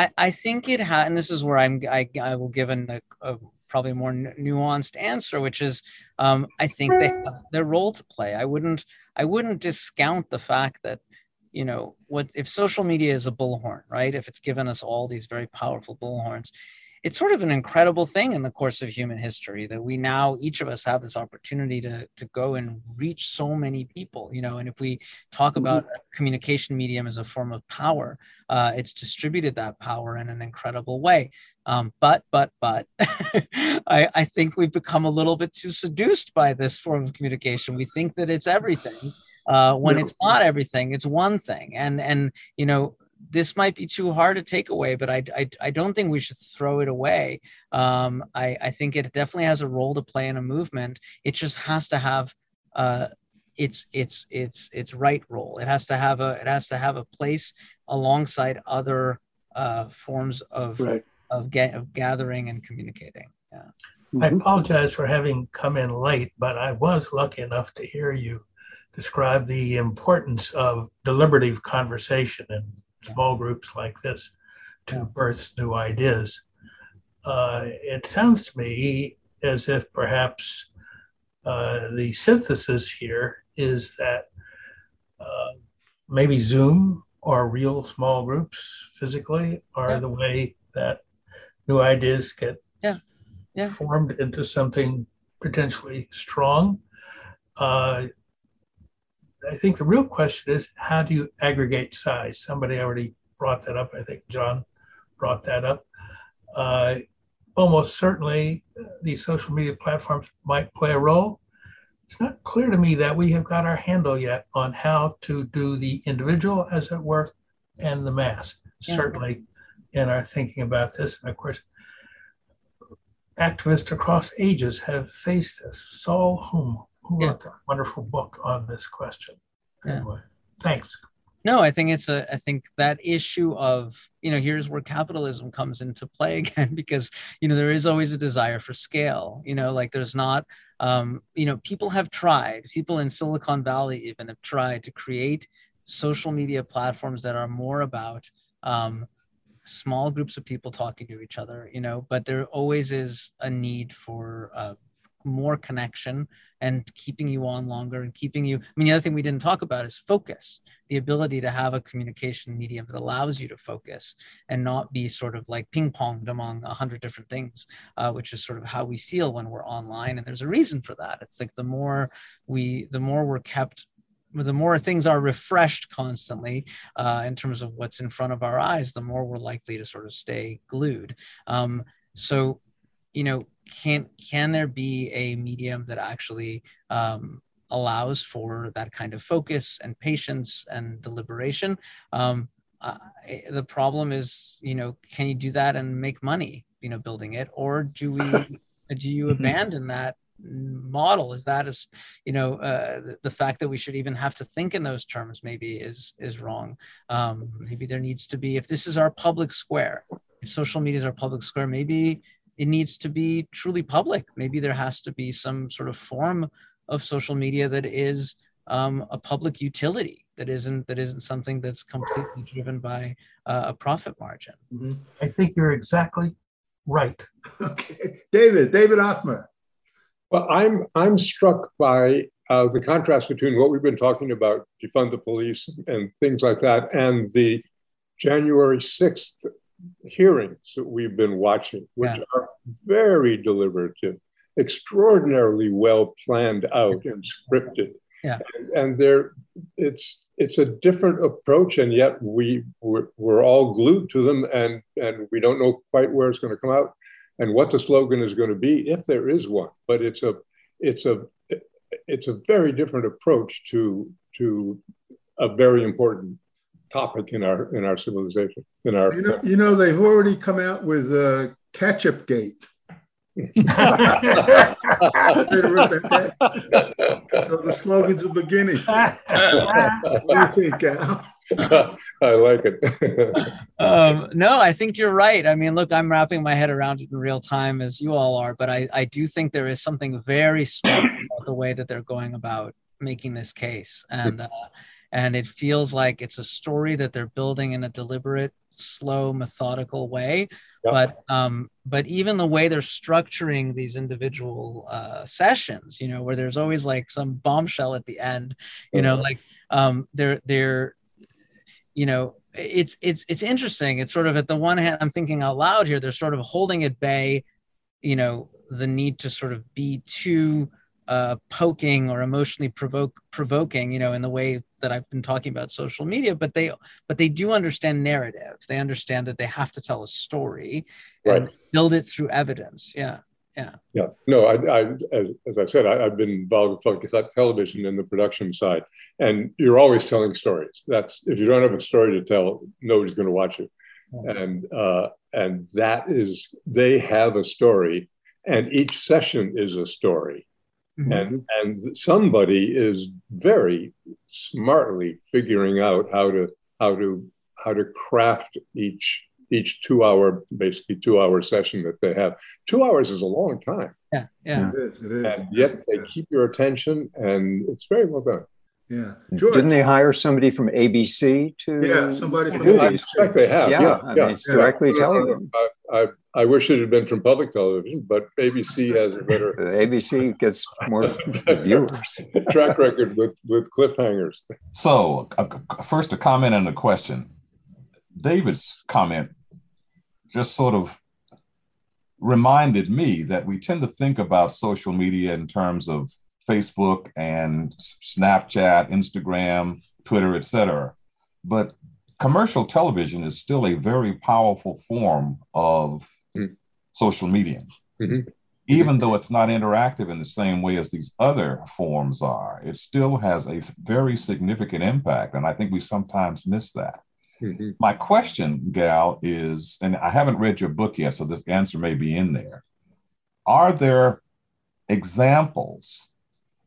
I, I think it had, and this is where I'm, I, I will give an, a, a probably more n- nuanced answer, which is um, I think they have their role to play. I wouldn't I wouldn't discount the fact that, you know, what if social media is a bullhorn, right? If it's given us all these very powerful bullhorns, it's sort of an incredible thing in the course of human history that we now, each of us, have this opportunity to, to go and reach so many people, you know, and if we talk about a communication medium as a form of power, uh, it's distributed that power in an incredible way. Um, but, but, but, I, I think we've become a little bit too seduced by this form of communication. We think that it's everything. Uh, when no. it's not everything, it's one thing. And, and, you know, this might be too hard to take away, but I, I, I don't think we should throw it away. Um, I, I think it definitely has a role to play in a movement. It just has to have uh, its its its its right role. It has to have a it has to have a place alongside other uh, forms of right. of, ga- of gathering and communicating. Yeah. Mm-hmm. I apologize for having come in late, but I was lucky enough to hear you describe the importance of deliberative conversation and small groups like this to birth new ideas. Uh, it sounds to me as if perhaps uh, the synthesis here is that uh, maybe Zoom or real small groups physically are yeah. the way that new ideas get yeah. Yeah. formed into something potentially strong. Uh, I think the real question is, how do you aggregate size? Somebody already brought that up. I think John brought that up. Uh, almost certainly, these social media platforms might play a role. It's not clear to me that we have got our handle yet on how to do the individual, as it were, and the mass, yeah. Certainly in our thinking about this. And of course, activists across ages have faced this. Saul Hume, who yeah. wrote that wonderful book on this question. Anyway, yeah. Thanks. No, I think it's a, I think that issue of, you know, here's where capitalism comes into play again, because, you know, there is always a desire for scale, you know, like there's not, um, you know, people have tried, people in Silicon Valley even have tried to create social media platforms that are more about um, small groups of people talking to each other, you know, but there always is a need for uh, more connection and keeping you on longer and keeping you, I mean, the other thing we didn't talk about is focus, the ability to have a communication medium that allows you to focus and not be sort of like ping-ponged among a hundred different things, uh, which is sort of how we feel when we're online. And there's a reason for that. It's like the more we, the more we're kept, the more things are refreshed constantly uh, in terms of what's in front of our eyes, the more we're likely to sort of stay glued. Um, so, you know, Can can there be a medium that actually um, allows for that kind of focus and patience and deliberation? Um, uh, the problem is, you know, can you do that and make money, you know, building it, or do we do you mm-hmm. abandon that model? Is that as you know uh, the fact that we should even have to think in those terms maybe is is wrong. Um, maybe there needs to be, if this is our public square, if social media is our public square, maybe. It needs to be truly public. Maybe there has to be some sort of form of social media that is um, a public utility, that isn't that isn't something that's completely driven by uh, a profit margin. Mm-hmm. I think you're exactly right. Okay, David, David Othmer. Well, I'm I'm struck by uh, the contrast between what we've been talking about, defund the police and things like that, and the January sixth hearings that we've been watching, which yeah. are very deliberative, extraordinarily well planned out and scripted, yeah. and, and there, it's it's a different approach, and yet we we're, we're all glued to them, and and we don't know quite where it's going to come out, and what the slogan is going to be if there is one. But it's a it's a it's a very different approach to to a very important topic in our in our civilization. In our you know, you know they've already come out with uh, ketchup gate. So the slogan's a beginning. What do you think, Al? I like it. um, no, I think you're right. I mean, look, I'm wrapping my head around it in real time as you all are, but I, I do think there is something very smart about the way that they're going about making this case. And uh, And it feels like it's a story that they're building in a deliberate, slow, methodical way. Yep. But um, but even the way they're structuring these individual uh, sessions, you know, where there's always like some bombshell at the end, you mm-hmm. know, like um, they're they're, you know, it's it's it's interesting. It's sort of at the one hand, I'm thinking out loud here. They're sort of holding at bay, you know, the need to sort of be too uh, poking or emotionally provoke provoking, you know, in the way that I've been talking about social media, but they but they do understand narrative. They understand that they have to tell a story and right. build it through evidence. Yeah, yeah, yeah. No, I, I as, as I said, I, I've been involved with television and the production side, and you're always telling stories. That's if you don't have a story to tell, nobody's going to watch it. Mm-hmm. And uh, and that is they have a story, and each session is a story. Mm-hmm. And and somebody is very smartly figuring out how to how to how to craft each each two hour basically two hour session that they have. Two hours is a long time. Yeah, yeah. It is. It is. And yet they keep your attention, and it's very well done. Yeah. George. Didn't they hire somebody from A B C to? Yeah, somebody from yeah, A B C. I expect they have. Yeah, yeah. I yeah. mean, it's yeah. directly yeah. television. I, I, I wish it had been from public television, but A B C has a better. A B C gets more viewers. Track record with, with cliffhangers. So, uh, first a comment and a question. David's comment just sort of reminded me that we tend to think about social media in terms of Facebook and Snapchat, Instagram, Twitter, et cetera. But commercial television is still a very powerful form of mm. social media, mm-hmm. even mm-hmm. though it's not interactive in the same way as these other forms are. It still has a very significant impact, and I think we sometimes miss that. Mm-hmm. My question, Gal, is, and I haven't read your book yet, so this answer may be in there. Are there examples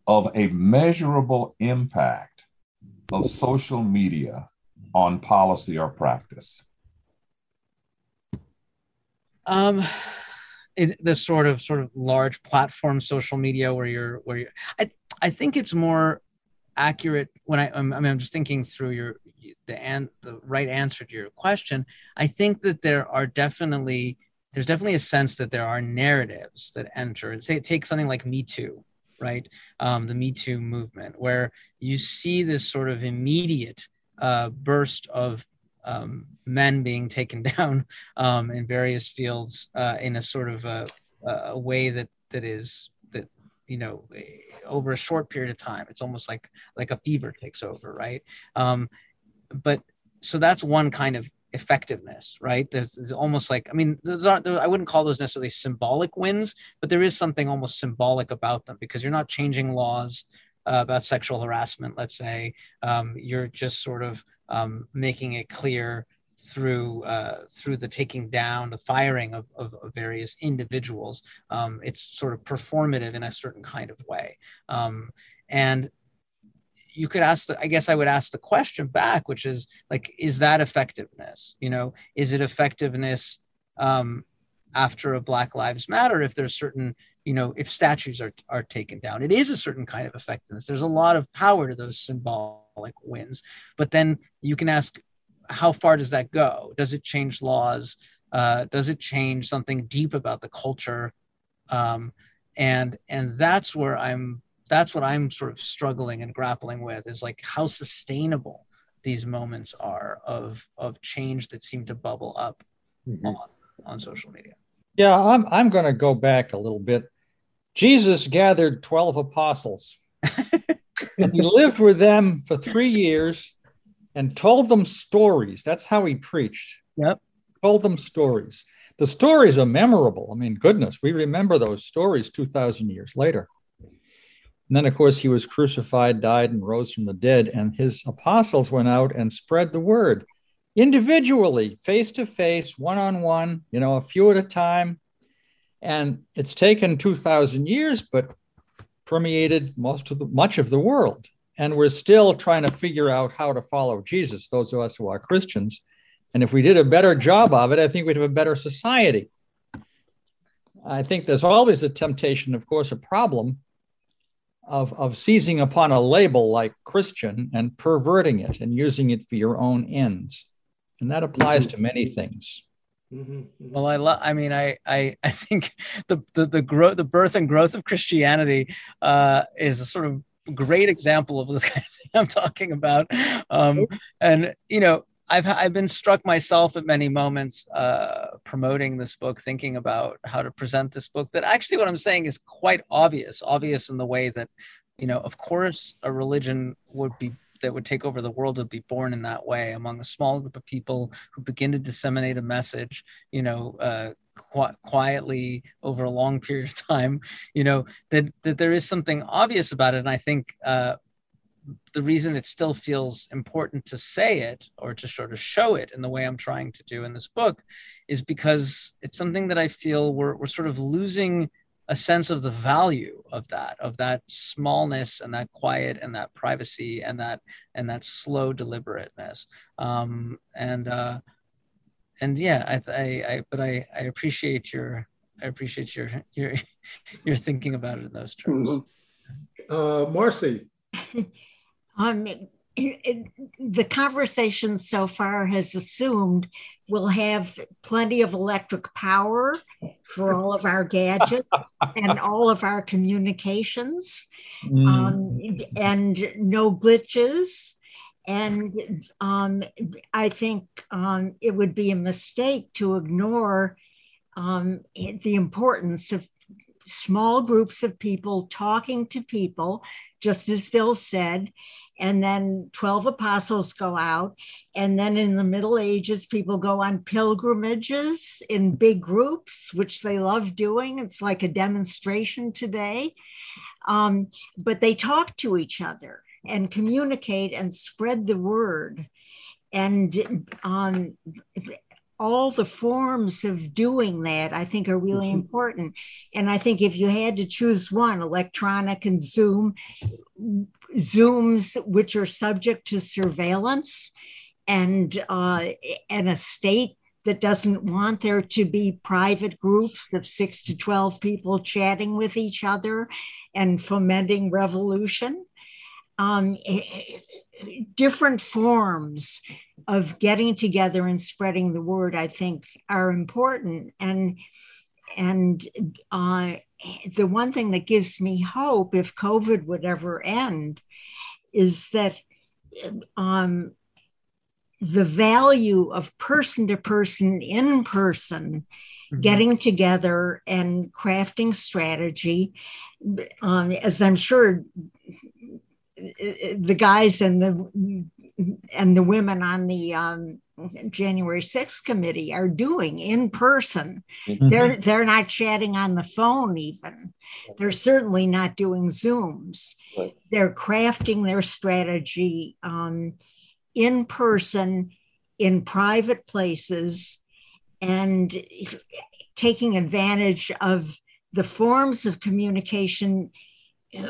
of a measurable impact of social media on policy or practice? Um, it, this sort of sort of large platform social media where you're where you, I I think it's more accurate when I I mean I'm just thinking through your the and the right answer to your question. I think that there are definitely there's definitely a sense that there are narratives that enter, and say take something like Me Too, right? Um, the Me Too movement, where you see this sort of immediate uh, burst of um, men being taken down um, in various fields uh, in a sort of a, a way that that is that you know over a short period of time. It's almost like like a fever takes over, right? Um, but so that's one kind of effectiveness, right? There's almost like, I mean, those aren't, I wouldn't call those necessarily symbolic wins, but there is something almost symbolic about them because you're not changing laws uh, about sexual harassment, let's say. Um, you're just sort of um, making it clear through uh, through the taking down, the firing of, of, of various individuals. Um, it's sort of performative in a certain kind of way. Um, and you could ask, the, I guess I would ask the question back, which is like, is that effectiveness? You know, is it effectiveness um, after a Black Lives Matter if there's certain, you know, if statues are, are taken down? It is a certain kind of effectiveness. There's a lot of power to those symbolic wins, but then you can ask, how far does that go? Does it change laws? Uh, does it change something deep about the culture? Um, and and that's where I'm That's what I'm sort of struggling and grappling with is like how sustainable these moments are of of change that seem to bubble up mm-hmm. on, on social media. Yeah, I'm I'm going to go back a little bit. Jesus gathered twelve apostles. He lived with them for three years and told them stories. That's how he preached. Yep. Told them stories. The stories are memorable. I mean, goodness, we remember those stories two thousand years later. And then, of course, he was crucified, died, and rose from the dead. And his apostles went out and spread the word individually, face-to-face, one-on-one, you know, a few at a time. And it's taken two thousand years, but permeated most of the, much of the world. And we're still trying to figure out how to follow Jesus, those of us who are Christians. And if we did a better job of it, I think we'd have a better society. I think there's always a temptation, of course, a problem, Of, of seizing upon a label like Christian and perverting it and using it for your own ends. And that applies to many things. Well, I love, I mean, I, I, I think the, the, the growth, the birth and growth of Christianity uh, is a sort of great example of the kind of thing I'm talking about. Um, and, you know, I've I've been struck myself at many moments uh, promoting this book, thinking about how to present this book, that actually what I'm saying is quite obvious, obvious in the way that, you know, of course, a religion would be that would take over the world would be born in that way among a small group of people who begin to disseminate a message, you know, uh, qu- quietly over a long period of time, you know, that, that there is something obvious about it. And I think uh, the reason it still feels important to say it or to sort of show it in the way I'm trying to do in this book is because it's something that I feel we're, we're sort of losing a sense of the value of that, of that smallness and that quiet and that privacy and that, and that slow deliberateness. Um, and, uh, and yeah, I, I, I but I, I appreciate your, I appreciate your, your, your thinking about it in those terms. Uh, Marcy. Um, it, it, the conversation so far has assumed we'll have plenty of electric power for all of our gadgets and all of our communications, mm. um, and no glitches. And um, I think um, it would be a mistake to ignore um, the importance of small groups of people talking to people, just as Phil said, and then twelve apostles go out. And then in the Middle Ages, people go on pilgrimages in big groups, which they love doing. It's like a demonstration today. Um, but they talk to each other and communicate and spread the word. And um, all the forms of doing that, I think, are really mm-hmm. important. And I think if you had to choose one, electronic and Zoom, Zooms, which are subject to surveillance and, uh, and a state that doesn't want there to be private groups of six to twelve people chatting with each other and fomenting revolution. Um, different forms of getting together and spreading the word, I think, are important. And, and uh, the one thing that gives me hope, if COVID would ever end, is that um, the value of person-to-person, in-person, mm-hmm. getting together and crafting strategy, um, as I'm sure the guys and the and the women on the um, January sixth committee are doing in person. Mm-hmm. They're they're not chatting on the phone even. They're certainly not doing Zooms. Right. They're crafting their strategy um, in person, in private places, and taking advantage of the forms of communication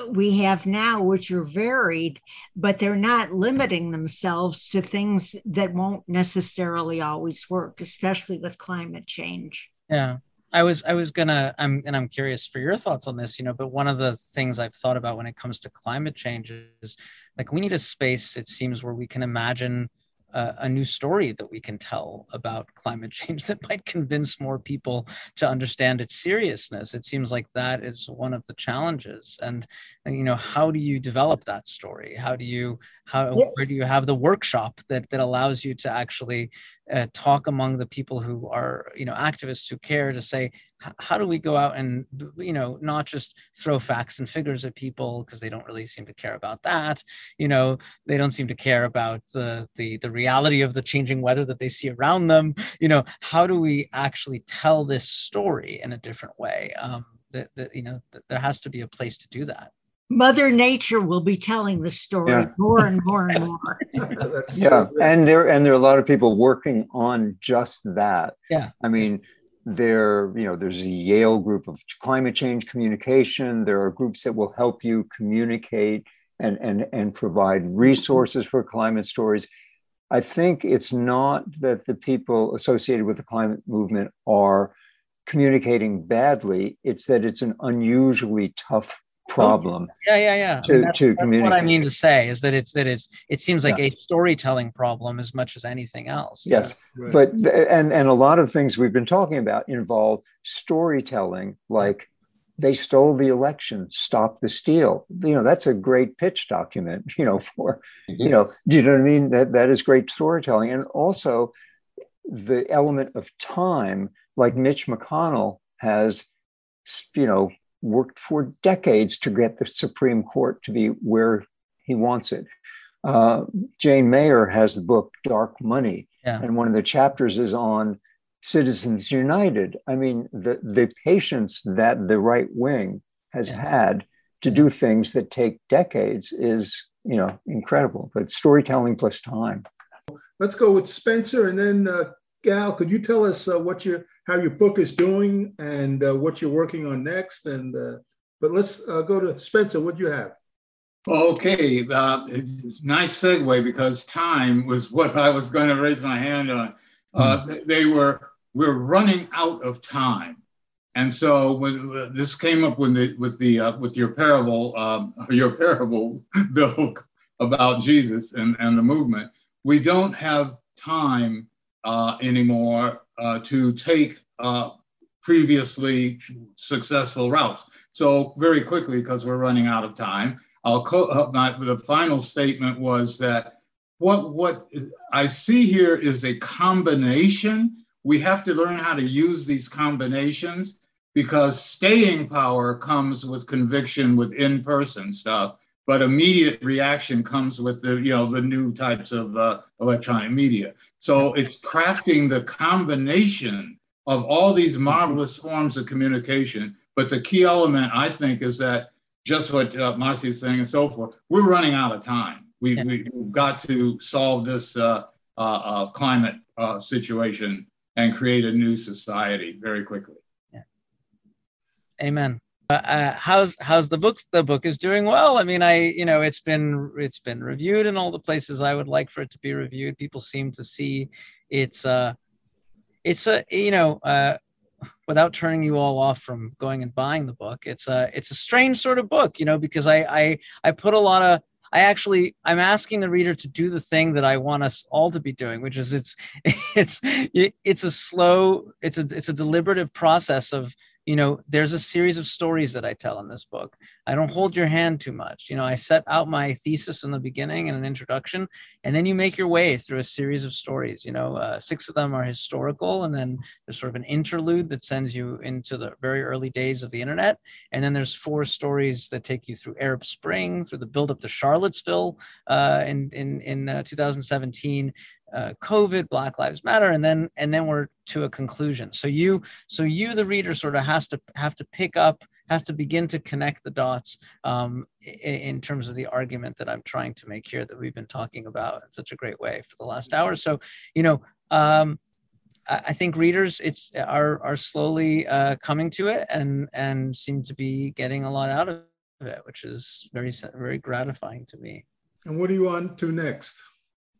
we have now, which are varied, but they're not limiting themselves to things that won't necessarily always work, especially with climate change. Yeah, I was I was gonna, I'm, and I'm curious for your thoughts on this, you know, but one of the things I've thought about when it comes to climate change is, like, we need a space, it seems, where we can imagine Uh, a new story that we can tell about climate change that might convince more people to understand its seriousness. It seems like that is one of the challenges. And, and you know, how do you develop that story? How do you, how, where do you have the workshop that, that allows you to actually uh, talk among the people who are, you know, activists who care, to say, how do we go out and, you know, not just throw facts and figures at people, because they don't really seem to care about that. You know, they don't seem to care about the, the the reality of the changing weather that they see around them. You know, how do we actually tell this story in a different way? Um, that, that you know, that there has to be a place to do that. Mother Nature will be telling the story yeah. more and more and more. yeah, and there and there are a lot of people working on just that. Yeah, I mean. There, you know, there's a Yale group of climate change communication. There are groups that will help you communicate and, and, and provide resources for climate stories. I think it's not that the people associated with the climate movement are communicating badly. It's that it's an unusually tough problem. Yeah, yeah, yeah. To, I mean, that's, to that's communicate. What I mean to say is that it's that it's it seems like yeah. a storytelling problem as much as anything else. Yes, right. but and and a lot of things we've been talking about involve storytelling, like they stole the election, stop the steal. You know, that's a great pitch document. You know, for mm-hmm. you know, do you know what I mean? That that is great storytelling, and also the element of time, like Mitch McConnell has, you know. worked for decades to get the Supreme Court to be where he wants it. Uh, Jane Mayer has the book Dark Money, yeah. and one of the chapters is on Citizens United. I mean, the, the patience that the right wing has yeah. had to do things that take decades is, you know, incredible. But storytelling plus time. Let's go with Spencer, and then uh, Gal, could you tell us uh, what your how your book is doing and uh, what you're working on next. And uh, but let's uh, go to Spencer, what do you have? Okay, uh, nice segue, because time was what I was going to raise my hand on. Uh, they were, we're running out of time. And so when uh, this came up with the, with the, uh, with your parable, um, your parable, Bill, about Jesus and, and the movement, we don't have time uh, anymore Uh, to take uh, previously successful routes. So very quickly, because we're running out of time, I'll co- uh, my, the final statement was that what, what I see here is a combination. We have to learn how to use these combinations, because staying power comes with conviction, with in-person stuff, but immediate reaction comes with the, you know, the new types of uh, electronic media. So it's crafting the combination of all these marvelous forms of communication. But the key element, I think, is that just what uh, Marcy is saying and so forth, we're running out of time. We, yeah. We've got to solve this uh, uh, uh, climate uh, situation and create a new society very quickly. Amen. Uh, uh, how's how's the book? The book is doing well. I mean, I you know, it's been it's been reviewed in all the places I would like for it to be reviewed. People seem to see it's uh it's a you know uh, without turning you all off from going and buying the book. It's a it's a strange sort of book, you know, because I I I put a lot of I actually I'm asking the reader to do the thing that I want us all to be doing, which is it's it's it's a slow it's a it's a deliberative process of. You know, there's a series of stories that I tell in this book. I don't hold your hand too much. You know, I set out my thesis in the beginning and an introduction, and then you make your way through a series of stories. You know, uh, six of them are historical, and then there's sort of an interlude that sends you into the very early days of the internet. And then there's four stories that take you through Arab Spring, through the buildup to Charlottesville uh, in in in uh, two thousand seventeen. Uh, COVID, Black Lives Matter, and then and then we're to a conclusion. So you, so you, the reader, sort of has to have to pick up, has to begin to connect the dots um, in, in terms of the argument that I'm trying to make here that we've been talking about in such a great way for the last hour. So you know, um, I, I think readers it's are are slowly uh, coming to it and and seem to be getting a lot out of it, which is very very gratifying to me. And what are you on to next?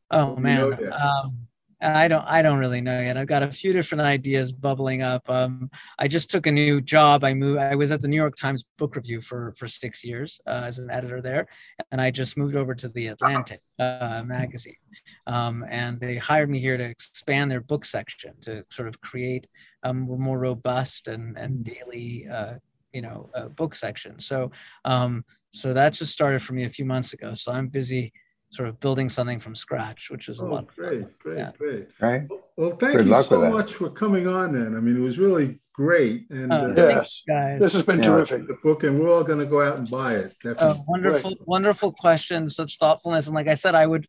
Oh man, um, I don't. I don't really know yet. I've got a few different ideas bubbling up. Um, I just took a new job. I moved. I was at the New York Times Book Review for for six years uh, as an editor there, and I just moved over to the Atlantic uh, magazine, um, and they hired me here to expand their book section to sort of create a more robust and and daily, uh, you know, uh, book section. So um, so that just started for me a few months ago. So I'm busy. Sort of building something from scratch, which is oh, a lot. Great, great, yeah. great. Right. Well, thank good you so much for coming on then. I mean, it was really great. And oh, uh, yes, guys. This has been yeah, terrific. The book, and we're all going to go out and buy it. Definitely. Uh, wonderful, great. Wonderful questions, such thoughtfulness. And like I said, I would,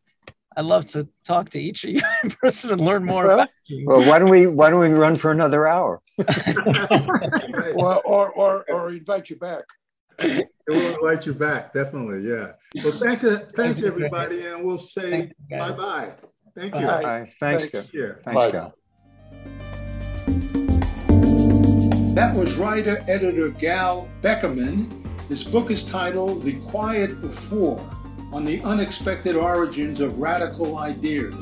I'd love to talk to each of you in person and learn more well, about you. Well, why don't we, why don't we run for another hour? Right. or, or, or, or invite you back. It will invite you back, definitely, yeah. Well, thank you, thanks everybody, and we'll say bye-bye. Thank you. Bye. Bye. Thanks, Gal. Thanks, Gal. That was writer-editor Gal Beckerman. His book is titled The Quiet Before, on the unexpected origins of radical ideas.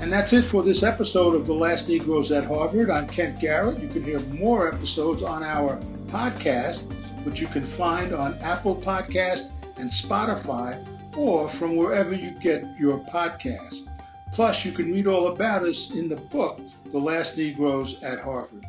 And that's it for this episode of The Last Negroes at Harvard. I'm Kent Garrett. You can hear more episodes on our podcast, which you can find on Apple Podcasts and Spotify, or from wherever you get your podcasts. Plus, you can read all about us in the book, The Last Negroes at Harvard.